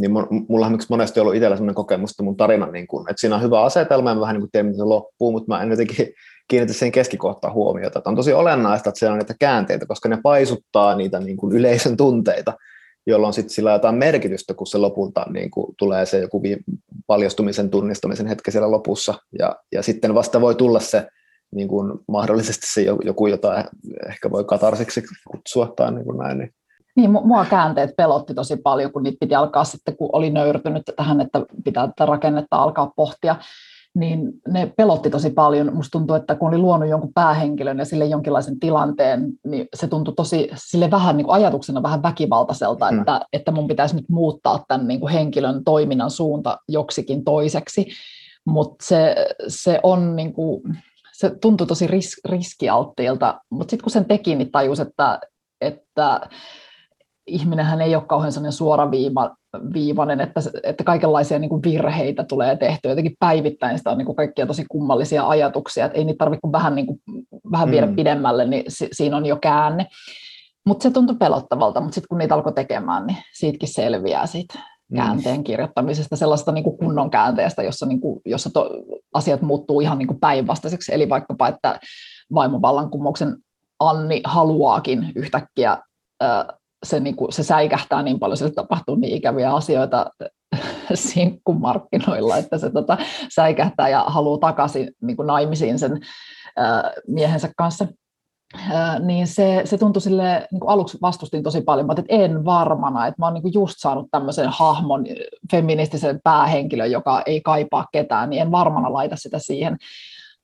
niin mulla on monesti ollut itsellä sellainen kokemus, että mun tarina, niin kun, että siinä on hyvä asetelma, ja mä vähän niin kun tiedän, miten se loppuu, mutta mä en jotenkin kiinnitä siihen keskikohtaan huomiota. Että on tosi olennaista, että siellä on niitä käänteitä, koska ne paisuttaa niitä niin kun yleisön tunteita, jolloin sitten sillä on jotain merkitystä, kun se lopulta niin kun tulee se joku paljastumisen tunnistamisen hetki siellä lopussa, ja, ja sitten vasta voi tulla se, niin kuin mahdollisesti se joku, jota ehkä voi katarseksi kutsua tai niin kuin näin. Niin. Niin, mua käänteet pelotti tosi paljon, kun niitä piti alkaa sitten, kun oli nöyrtynyt tähän, että pitää tätä rakennetta alkaa pohtia, niin ne pelotti tosi paljon. Musta tuntuu, että kun oli luonut jonkun päähenkilön ja sille jonkinlaisen tilanteen, niin se tuntui tosi sille vähän niin kuin ajatuksena vähän väkivaltaiselta, hmm. että, että mun pitäisi nyt muuttaa tämän niin kuin henkilön toiminnan suunta joksikin toiseksi, mutta se, se on niin kuin se tuntui tosi ris- riskialttiilta, mutta sitten kun sen teki, niin tajusi, että, että ihminenhän ei ole kauhean sellainen suoraviivainen, että, että kaikenlaisia niin kuin virheitä tulee tehtyä. Jotenkin päivittäin sitä on niin kuin kaikkia tosi kummallisia ajatuksia, että ei niitä tarvitse kuin vähän, niin kuin, vähän viedä mm. pidemmälle, niin si- siinä on jo käänne. Mutta se tuntui pelottavalta, mutta sitten kun niitä alkoi tekemään, niin siitäkin selviää siitä käänteen kirjoittamisesta, sellaista niin kuin kunnon käänteestä, jossa, niin kuin, jossa to, asiat muuttuu ihan niin kuin päinvastaiseksi. Eli vaikkapa, että vaimovallankumouksen Anni haluaakin yhtäkkiä, se, niin kuin, se säikähtää niin paljon, sille tapahtuu niin ikäviä asioita sinkkumarkkinoilla, että se tota, säikähtää ja haluaa takaisin niin kuin naimisiin sen miehensä kanssa. Niin se, se tuntui silleen, niin kuin aluksi vastustin tosi paljon, mä ajattelin, että en varmana, että mä oon niin kuin just saanut tämmöisen hahmon, feministisen päähenkilön, joka ei kaipaa ketään, niin en varmana laita sitä siihen.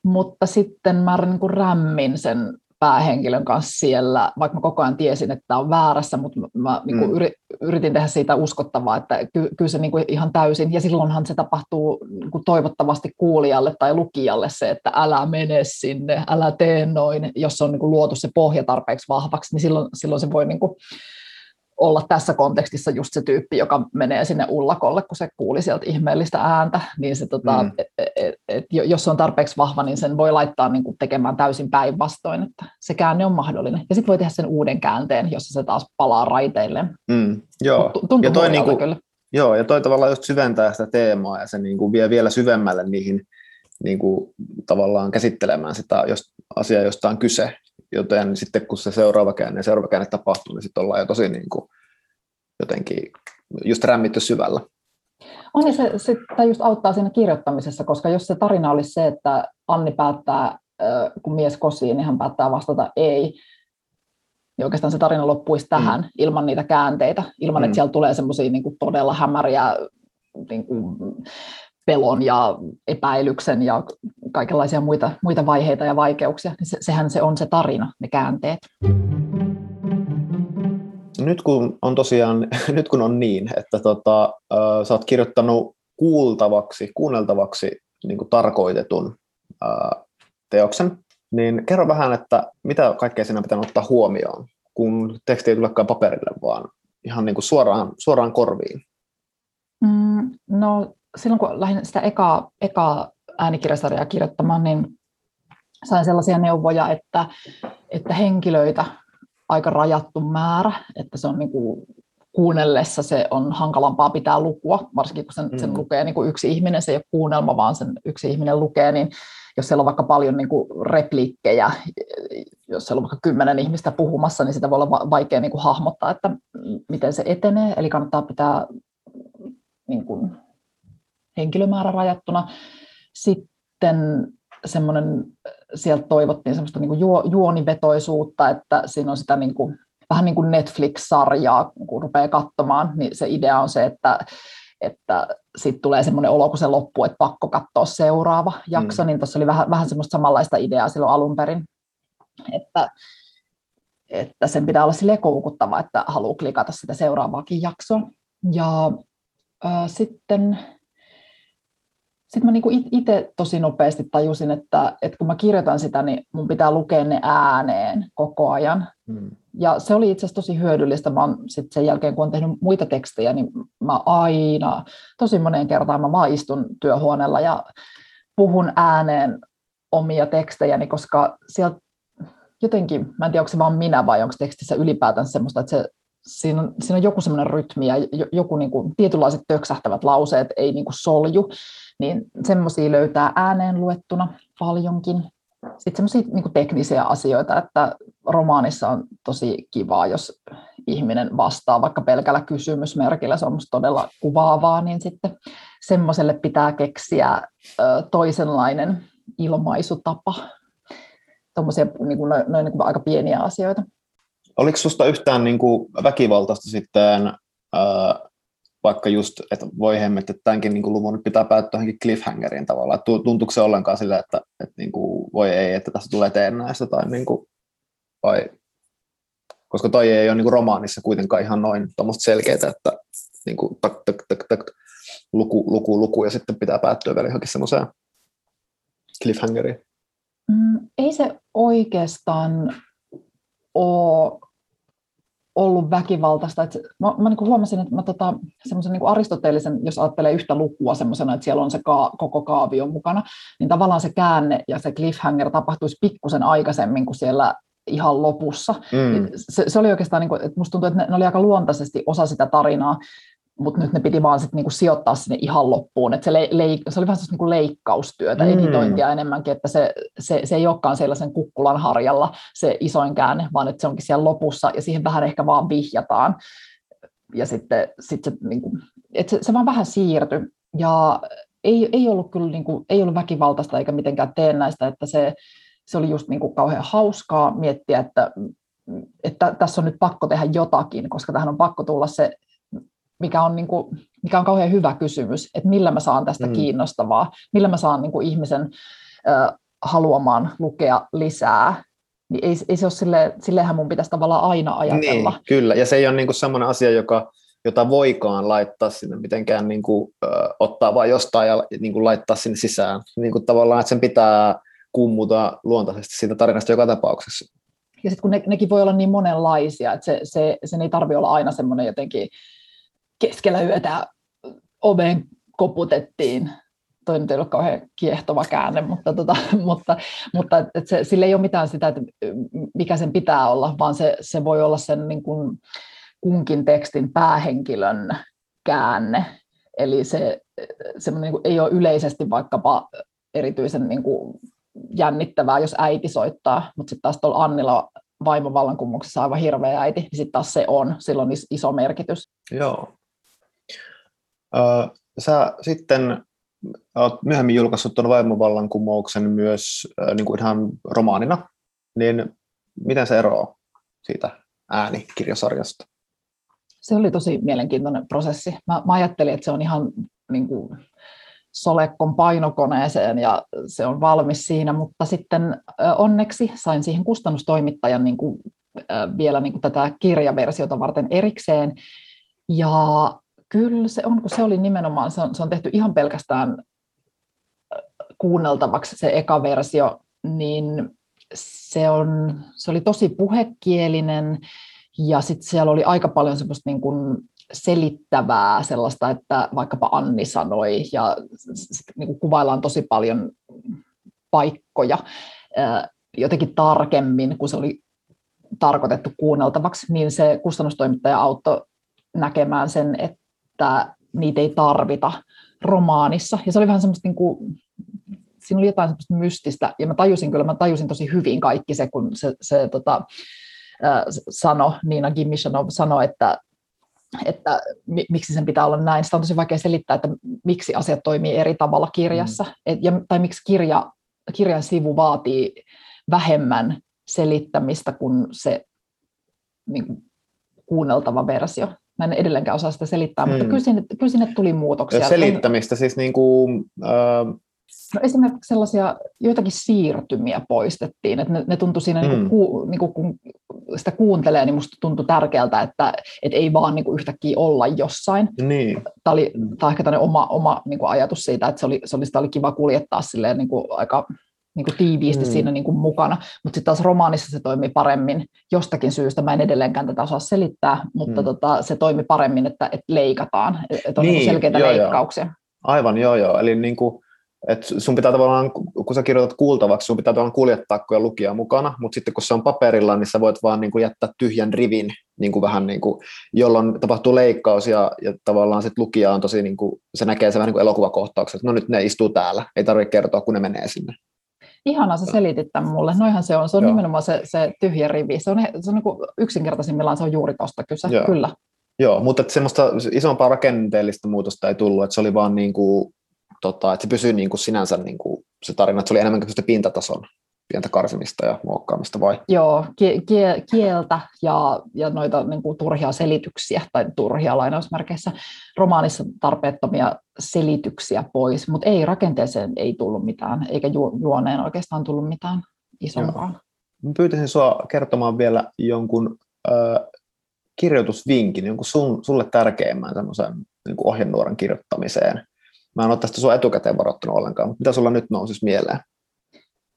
Mutta sitten mä niin kuin rämmin sen päähenkilön kanssa siellä, vaikka mä koko ajan tiesin, että tämä on väärässä, mutta mä niin kuin mm. yritin tehdä siitä uskottavaa, että ky- kyllä se niin kuin ihan täysin, ja silloinhan se tapahtuu niin kuin toivottavasti kuulijalle tai lukijalle se, että älä mene sinne, älä tee noin, jos on niin kuin luotu se pohja tarpeeksi vahvaksi, niin silloin, silloin se voi niin kuin olla tässä kontekstissa just se tyyppi, joka menee sinne ullakolle, kun se kuuli sieltä ihmeellistä ääntä, niin se, tota, mm. et, et, et, jos se on tarpeeksi vahva, niin sen voi laittaa niin kuin tekemään täysin päinvastoin, että se käänne on mahdollinen. Ja sitten voi tehdä sen uuden käänteen, jossa se taas palaa raiteilleen. Mm. Joo. Ja toi niinku, joo, ja toi tavallaan just syventää sitä teemaa, ja se niinku vie vielä syvemmälle niihin niinku, tavallaan käsittelemään sitä jos, asiaa, josta on kyse. Joten sitten kun se seuraava käänne, seuraava käänne tapahtuu, niin sitten ollaan jo tosi niin kuin, jotenkin just rämmitty syvällä. On niin, se, se just auttaa siinä kirjoittamisessa, koska jos se tarina olisi se, että Anni päättää, kun mies kosii, niin hän päättää vastata ei, niin oikeastaan se tarina loppuisi tähän mm. ilman niitä käänteitä, ilman mm. että siellä tulee semmoisia niin kuin todella hämäriä niin kuin pelon ja epäilyksen ja kaikenlaisia muita, muita vaiheita ja vaikeuksia. Se, sehän se on se tarina, ne käänteet. Nyt kun on tosiaan, nyt kun on niin, että tota, äh, sä oot kirjoittanut kuultavaksi, kuunneltavaksi niin kuin tarkoitetun äh, teoksen, niin kerro vähän, että mitä kaikkea sinä pitää ottaa huomioon, kun teksti ei tulekaan paperille, vaan ihan niin kuin suoraan, suoraan korviin? Mm, no silloin kun lähdin sitä ekaa, ekaa äänikirjasarjaa kirjoittamaan, niin sain sellaisia neuvoja, että, että henkilöitä aika rajattu määrä, että se on niin kuin kuunnellessa se on hankalampaa pitää lukua, varsinkin kun sen, mm. sen lukee niin kuin yksi ihminen, se ei ole kuunnelma, vaan sen yksi ihminen lukee, niin jos siellä on vaikka paljon niin kuin repliikkejä, jos siellä on vaikka kymmenen ihmistä puhumassa, niin sitä voi olla vaikea niin kuin hahmottaa, että miten se etenee, eli kannattaa pitää niin kuin henkilömäärä rajattuna. Sitten semmoinen, sieltä toivottiin semmoista niin kuin juonivetoisuutta, että siinä on sitä niin kuin vähän niin kuin Netflix-sarjaa, kun rupeaa katsomaan, niin se idea on se, että, että sitten tulee semmoinen olo, kun se loppuu, että pakko katsoa seuraava jakso, mm. niin tuossa oli vähän, vähän semmoista samanlaista ideaa silloin alun perin, että, että sen pitää olla silleen koukuttava, että haluaa klikata sitä seuraavaakin jaksoa. Ja äh, sitten... Sitten mä niinku itse tosi nopeasti tajusin, että, että kun mä kirjoitan sitä, niin mun pitää lukea ne ääneen koko ajan. Mm. Ja se oli itse asiassa tosi hyödyllistä. Mä oon sit sen jälkeen, kun olen tehnyt muita tekstejä, niin mä aina, tosi moneen kertaan mä vaan istun työhuoneella ja puhun ääneen omia tekstejäni, koska sieltä jotenkin, mä en tiedä, onko se vaan minä vai onko tekstissä ylipäätään semmoista, että se, Siinä on, siinä on joku semmoinen rytmi ja joku niin kuin, tietynlaiset töksähtävät lauseet ei niin kuin solju, niin semmoisia löytää ääneen luettuna paljonkin. Sitten semmoisia niin kuin teknisiä asioita, että romaanissa on tosi kivaa, jos ihminen vastaa vaikka pelkällä kysymysmerkillä, se on musta todella kuvaavaa, niin sitten semmoiselle pitää keksiä toisenlainen ilmaisutapa, tuommoisia niin kuin, noin niin kuin aika pieniä asioita. Oliko susta yhtään niin kuin väkivaltaista sitten, ää, vaikka just, että voi hemmet, että tämänkin niin kuin luvun pitää päättyä johonkin cliffhangeriin tavallaan? Tuntuuko se ollenkaan sillä, että, että niin kuin, voi ei, että tässä tulee teennäistä? Tai niin kuin, vai, koska toi ei ole niin kuin romaanissa kuitenkaan ihan noin selkeää, että niin kuin, tak, tak, tak, tak, luku, luku, luku ja sitten pitää päättyä vielä johonkin semmoiseen cliffhangeriin. Mm, ei se oikeastaan ole ollut väkivaltaista. Et mä mä niin kuin huomasin, että mä tota, semmoisen niin kuin aristoteellisen, jos ajattelee yhtä lukua semmoisena, että siellä on se ka- koko kaavio mukana, niin tavallaan se käänne ja se cliffhanger tapahtuisi pikkusen aikaisemmin kuin siellä ihan lopussa. Mm. Se, se oli oikeastaan, niin kuin, että musta tuntuu, että ne, ne oli aika luontaisesti osa sitä tarinaa, mutta nyt ne piti vaan sit niinku sijoittaa sinne ihan loppuun. Et se, le- le- se oli vähän niinku leikkaustyötä, mm. editointia enemmänkin, että se, se, se ei olekaan sellaisen kukkulan harjalla se isoin käänne, vaan että se onkin siellä lopussa ja siihen vähän ehkä vaan vihjataan. Ja sitten sit se, niinku, et se, se vaan vähän siirtyi. Ja ei, ei, ollut kyllä niinku, ei ollut väkivaltaista eikä mitenkään teennäistä, että se, se oli just niinku kauhean hauskaa miettiä, että, että tässä on nyt pakko tehdä jotakin, koska tähän on pakko tulla se, mikä on, niin kuin, mikä on kauhean hyvä kysymys, että millä mä saan tästä mm. kiinnostavaa, millä mä saan niin kuin ihmisen ö, haluamaan lukea lisää, niin ei, ei se ole silleen, silleenhän mun pitäisi tavallaan aina ajatella. Niin, kyllä, ja se ei ole niin kuin semmoinen asia, joka, jota voikaan laittaa sinne mitenkään, niin kuin, ö, ottaa vaan jostain ja niin kuin laittaa sinne sisään. Niin kuin tavallaan, että sen pitää kummuta luontaisesti siitä tarinasta joka tapauksessa. Ja sitten kun ne, nekin voi olla niin monenlaisia, että se, se, sen ei tarvitse olla aina semmoinen jotenkin, keskellä yötä oveen koputettiin. Toi nyt ei ollut kauhean kiehtova käänne, mutta, tota, mutta, mutta et se, sillä ei ole mitään sitä, että mikä sen pitää olla, vaan se, se voi olla sen niin kuin kunkin tekstin päähenkilön käänne. Eli se semmoinen niin kuin ei ole yleisesti vaikkapa erityisen niin kuin jännittävää, jos äiti soittaa, mutta sitten taas tuolla Annilla Vaimovallan kumouksessa aivan hirveä äiti, niin sitten taas se on, sillä on iso merkitys. Joo. Sä sitten olet myöhemmin julkaissut tuon Vaimovallankumouksen myös niin kuin ihan romaanina, niin miten se eroaa siitä äänikirjasarjasta? Se oli tosi mielenkiintoinen prosessi. Mä, mä ajattelin, että se on ihan niin kuin solekon painokoneeseen ja se on valmis siinä, mutta sitten onneksi sain siihen kustannustoimittajan niin kuin, vielä niin kuin tätä kirjaversiota varten erikseen. Ja kyllä se on, kun se oli nimenomaan, se on, se on tehty ihan pelkästään kuunneltavaksi se eka versio, niin se, on, se oli tosi puhekielinen Ja sitten siellä oli aika paljon semmoista niin kuin selittävää sellaista, että vaikkapa Anni sanoi, ja niin kuin kuvaillaan tosi paljon paikkoja jotenkin tarkemmin, kun se oli tarkoitettu kuunneltavaksi, niin se kustannustoimittaja auttoi näkemään sen, että niitä ei tarvita romaanissa. Ja se oli vähän semmoista, niin kuin, siinä oli jotain semmoista mystistä, ja mä tajusin kyllä, mä tajusin tosi hyvin kaikki se, kun se, se tota, sano, Niina Gimmish sanoi, että, että miksi sen pitää olla näin. Sitä on tosi vaikea selittää, että miksi asiat toimii eri tavalla kirjassa, mm. Et, ja, tai miksi kirja, kirjan sivu vaatii vähemmän selittämistä kuin se niin kuin kuunneltava versio. Mä en edelleenkään osaa sitä selittää, mm. mutta kyllä sinne, kyllä sinne tuli muutoksia. Selittämistä siis niin kuin... Äh... No esimerkiksi sellaisia joitakin siirtymiä poistettiin, että ne, ne tuntui siinä, mm. niin kuin, niin kuin, kun sitä kuuntelee, niin musta tuntui tärkeältä, että et ei vaan niin kuin yhtäkkiä olla jossain. Niin. Tämä oli tämä ehkä tämmöinen oma, oma niin kuin ajatus siitä, että se oli, se oli, sitä oli kiva kuljettaa silleen, niin kuin aika niin kuin tiiviisti mm. siinä niin kuin mukana, mutta sitten taas romaanissa se toimi paremmin jostakin syystä. Mä en edelleenkään tätä osaa selittää, mutta mm. tota, se toimi paremmin, että, että leikataan, että on niin, niin selkeitä joo, leikkauksia. Joo. Aivan, joo joo, eli niin kuin et sun pitää tavallaan, kun sä kirjoitat kuultavaksi, sun pitää tavallaan kuljettaa kun lukija mukana, mutta sitten kun se on paperilla, niin sä voit vaan niin kuin jättää tyhjän rivin, niin kuin vähän niin kuin, jolloin tapahtuu leikkaus ja, ja tavallaan sit lukija on tosi, niin kuin, se näkee se vähän niin kuin elokuvakohtaukset, että no nyt ne istuu täällä, ei tarvitse kertoa, kun ne menee sinne. Ihanaa sä selitit tämän mulle, noihan se on, se on Joo. nimenomaan se, se tyhjä rivi, se on, se on niin kuin yksinkertaisimmillaan se on juuri tosta kyse, Joo. kyllä. Joo, mutta semmoista isompaa rakenteellista muutosta ei tullut, että se oli vaan niin kuin Tota, että se pysyy niin kuin sinänsä niin kuin se tarina, että se oli enemmänkin pintatason pientä karsimista ja muokkaamista vai? Joo, kie- kie- kieltä ja, ja noita niin kuin turhia selityksiä tai turhia lainausmerkeissä romaanissa tarpeettomia selityksiä pois, mutta ei rakenteeseen ei tullut mitään, eikä ju- juoneen oikeastaan tullut mitään isompaa. Joo. Pyytäisin sinua kertomaan vielä jonkun äh, kirjoitusvinkin, jonkun sun, sulle tärkeimmän semmoisen niin kuin ohjenuoran kirjoittamiseen. Mä en ole tästä sinua etukäteen varoittanut ollenkaan, mutta mitä sulla nyt nousisi mieleen?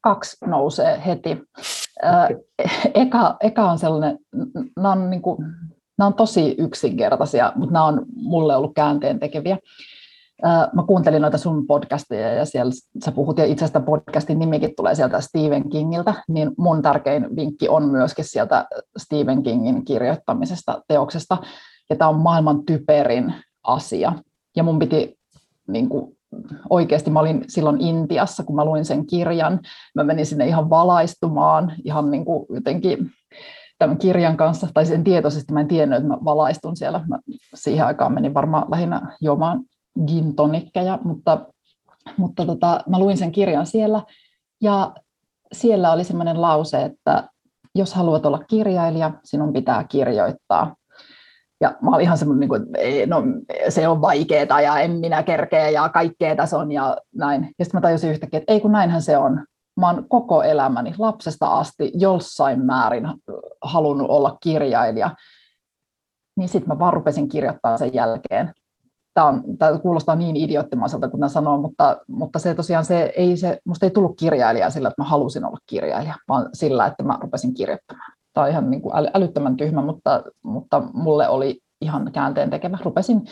Kaksi nousee heti. Eka, eka on sellainen, nämä on, niin kuin, nämä on tosi yksinkertaisia, mutta nämä on mulle ollut käänteen tekeviä. Mä kuuntelin noita sun podcasteja ja siellä sä puhut, ja itse asiassa podcastin nimikin tulee sieltä Stephen Kingiltä, niin mun tärkein vinkki on myöskin sieltä Stephen Kingin kirjoittamisesta teoksesta, ja tämä on maailman typerin asia, ja mun piti niin kuin, oikeasti mä olin silloin Intiassa, kun mä luin sen kirjan. Mä menin sinne ihan valaistumaan, ihan niin kuin jotenkin tämän kirjan kanssa, tai sen tietoisesti mä en tiennyt, että mä valaistun siellä. Mä siihen aikaan menin varmaan lähinnä juomaan gin tonikkeja, mutta, mutta tota, mä luin sen kirjan siellä, ja siellä oli semmoinen lause, että jos haluat olla kirjailija, sinun pitää kirjoittaa. Ja mä olin ihan semmoinen, että no, se on vaikeaa ja en minä kerkeä ja kaikkea tässä on ja näin. Ja sitten mä tajusin yhtäkkiä, että ei kun näinhän se on. Mä oon koko elämäni lapsesta asti jossain määrin halunnut olla kirjailija. Niin sitten mä vaan rupesin kirjoittaa sen jälkeen. Tää, on, tää kuulostaa niin idioottimaiselta, kun mä sanon, mutta, mutta se tosiaan se ei, se, musta ei tullut kirjailijaa sillä, että mä halusin olla kirjailija, vaan sillä, että mä rupesin kirjoittamaan. Tämä on ihan niin kuin älyttömän tyhmä, mutta, mutta mulle oli ihan käänteen tekevä. Rupesin,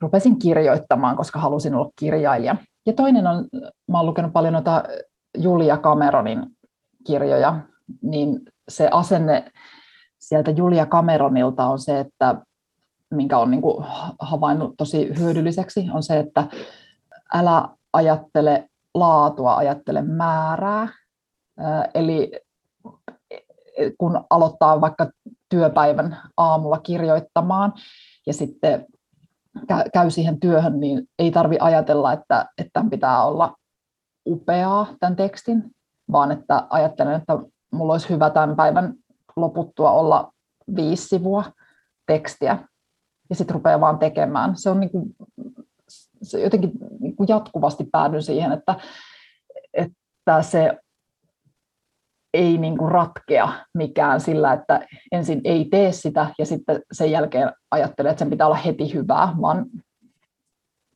rupesin kirjoittamaan, koska halusin olla kirjailija. Ja toinen on, mä oon lukenut paljon noita Julia Cameronin kirjoja, niin se asenne sieltä Julia Cameronilta on se, että minkä on niin kuin havainnut tosi hyödylliseksi, on se, että älä ajattele laatua, ajattele määrää. Eli kun aloittaa vaikka työpäivän aamulla kirjoittamaan ja sitten käy siihen työhön, niin ei tarvitse ajatella, että, että tämän pitää olla upeaa tämän tekstin, vaan että ajattelen, että mulla olisi hyvä tämän päivän loputtua olla viisi sivua tekstiä ja sitten rupeaa vaan tekemään. Se on niin kuin, se jotenkin niin kuin jatkuvasti päädyin siihen, että, että se ei niin kuin ratkea mikään sillä, että ensin ei tee sitä ja sitten sen jälkeen ajattelee, että sen pitää olla heti hyvää, vaan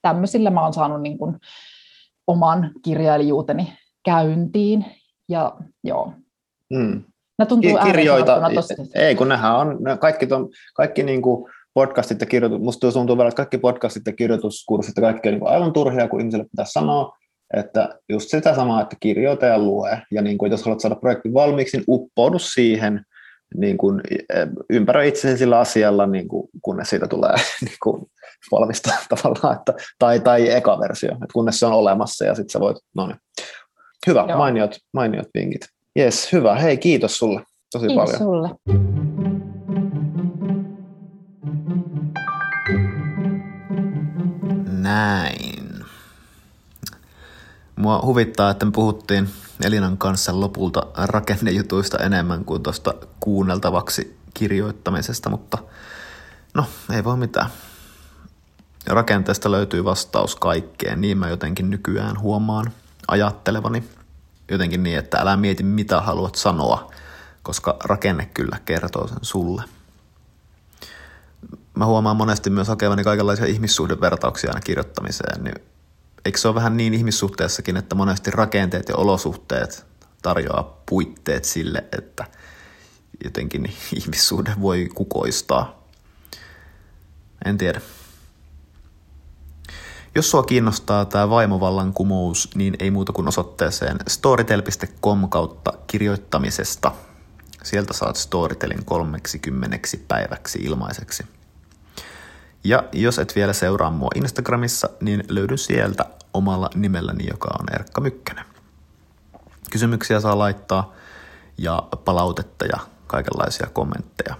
tämmöisillä mä oon saanut niin kuin oman kirjailijuuteni käyntiin. Ja joo. Mm. Nää tuntuu kirjoita. Ei, kun nämähän on, kaikki, ton, kaikki niin kuin podcastit ja kirjoitus, musta tuntuu välillä, että kaikki podcastit ja kirjoituskurssit ja kaikki on niin kuin aivan turhia, kun ihmiselle pitää sanoa, että just sitä samaa, että kirjoita ja lue. Ja niin kuin, jos haluat saada projektin valmiiksi, niin uppoudu siihen, niin kuin, ympäröi itsensä sillä asialla, niin kuin, kunnes siitä tulee niin kuin, valmista tavallaan, että, tai, tai eka versio, että kunnes se on olemassa ja sitten sä voit, no niin. Hyvä, mainiot, mainiot vinkit. Jes, hyvä. Hei, kiitos sulle tosi kiitos paljon. Sulle. Näin. Mua huvittaa, että me puhuttiin Elinan kanssa lopulta rakennejutuista enemmän kuin tuosta kuunneltavaksi kirjoittamisesta, mutta no, ei voi mitään. Rakenteesta löytyy vastaus kaikkeen, niin mä jotenkin nykyään huomaan ajattelevani. Jotenkin niin, että älä mieti mitä haluat sanoa, koska rakenne kyllä kertoo sen sulle. Mä huomaan monesti myös hakevani kaikenlaisia ihmissuhdevertauksia aina kirjoittamiseen, niin eikö se ole vähän niin ihmissuhteessakin, että monesti rakenteet ja olosuhteet tarjoaa puitteet sille, että jotenkin ihmissuhde voi kukoistaa. En tiedä. Jos sua kiinnostaa tämä vaimovallan kumous, niin ei muuta kuin osoitteeseen storytel piste com kautta kirjoittamisesta. Sieltä saat Storytelin kolmekymmentä päiväksi ilmaiseksi. Ja jos et vielä seuraa mua Instagramissa, niin löydyn sieltä omalla nimelläni, joka on Erkka Mykkänen. Kysymyksiä saa laittaa ja palautetta ja kaikenlaisia kommentteja.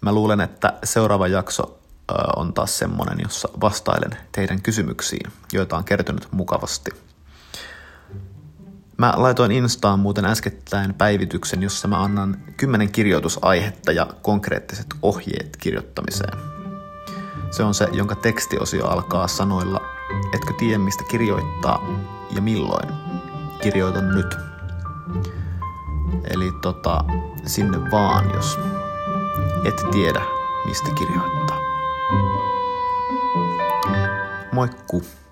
Mä luulen, että seuraava jakso on taas semmoinen, jossa vastailen teidän kysymyksiin, joita on kertynyt mukavasti. Mä laitoin Instaan muuten äskettäin päivityksen, jossa mä annan kymmenen kirjoitusaihetta ja konkreettiset ohjeet kirjoittamiseen. Se on se, jonka tekstiosio alkaa sanoilla, etkö tiedä mistä kirjoittaa ja milloin. Kirjoita nyt. Eli tota, sinne vaan, jos et tiedä mistä kirjoittaa. Moikku!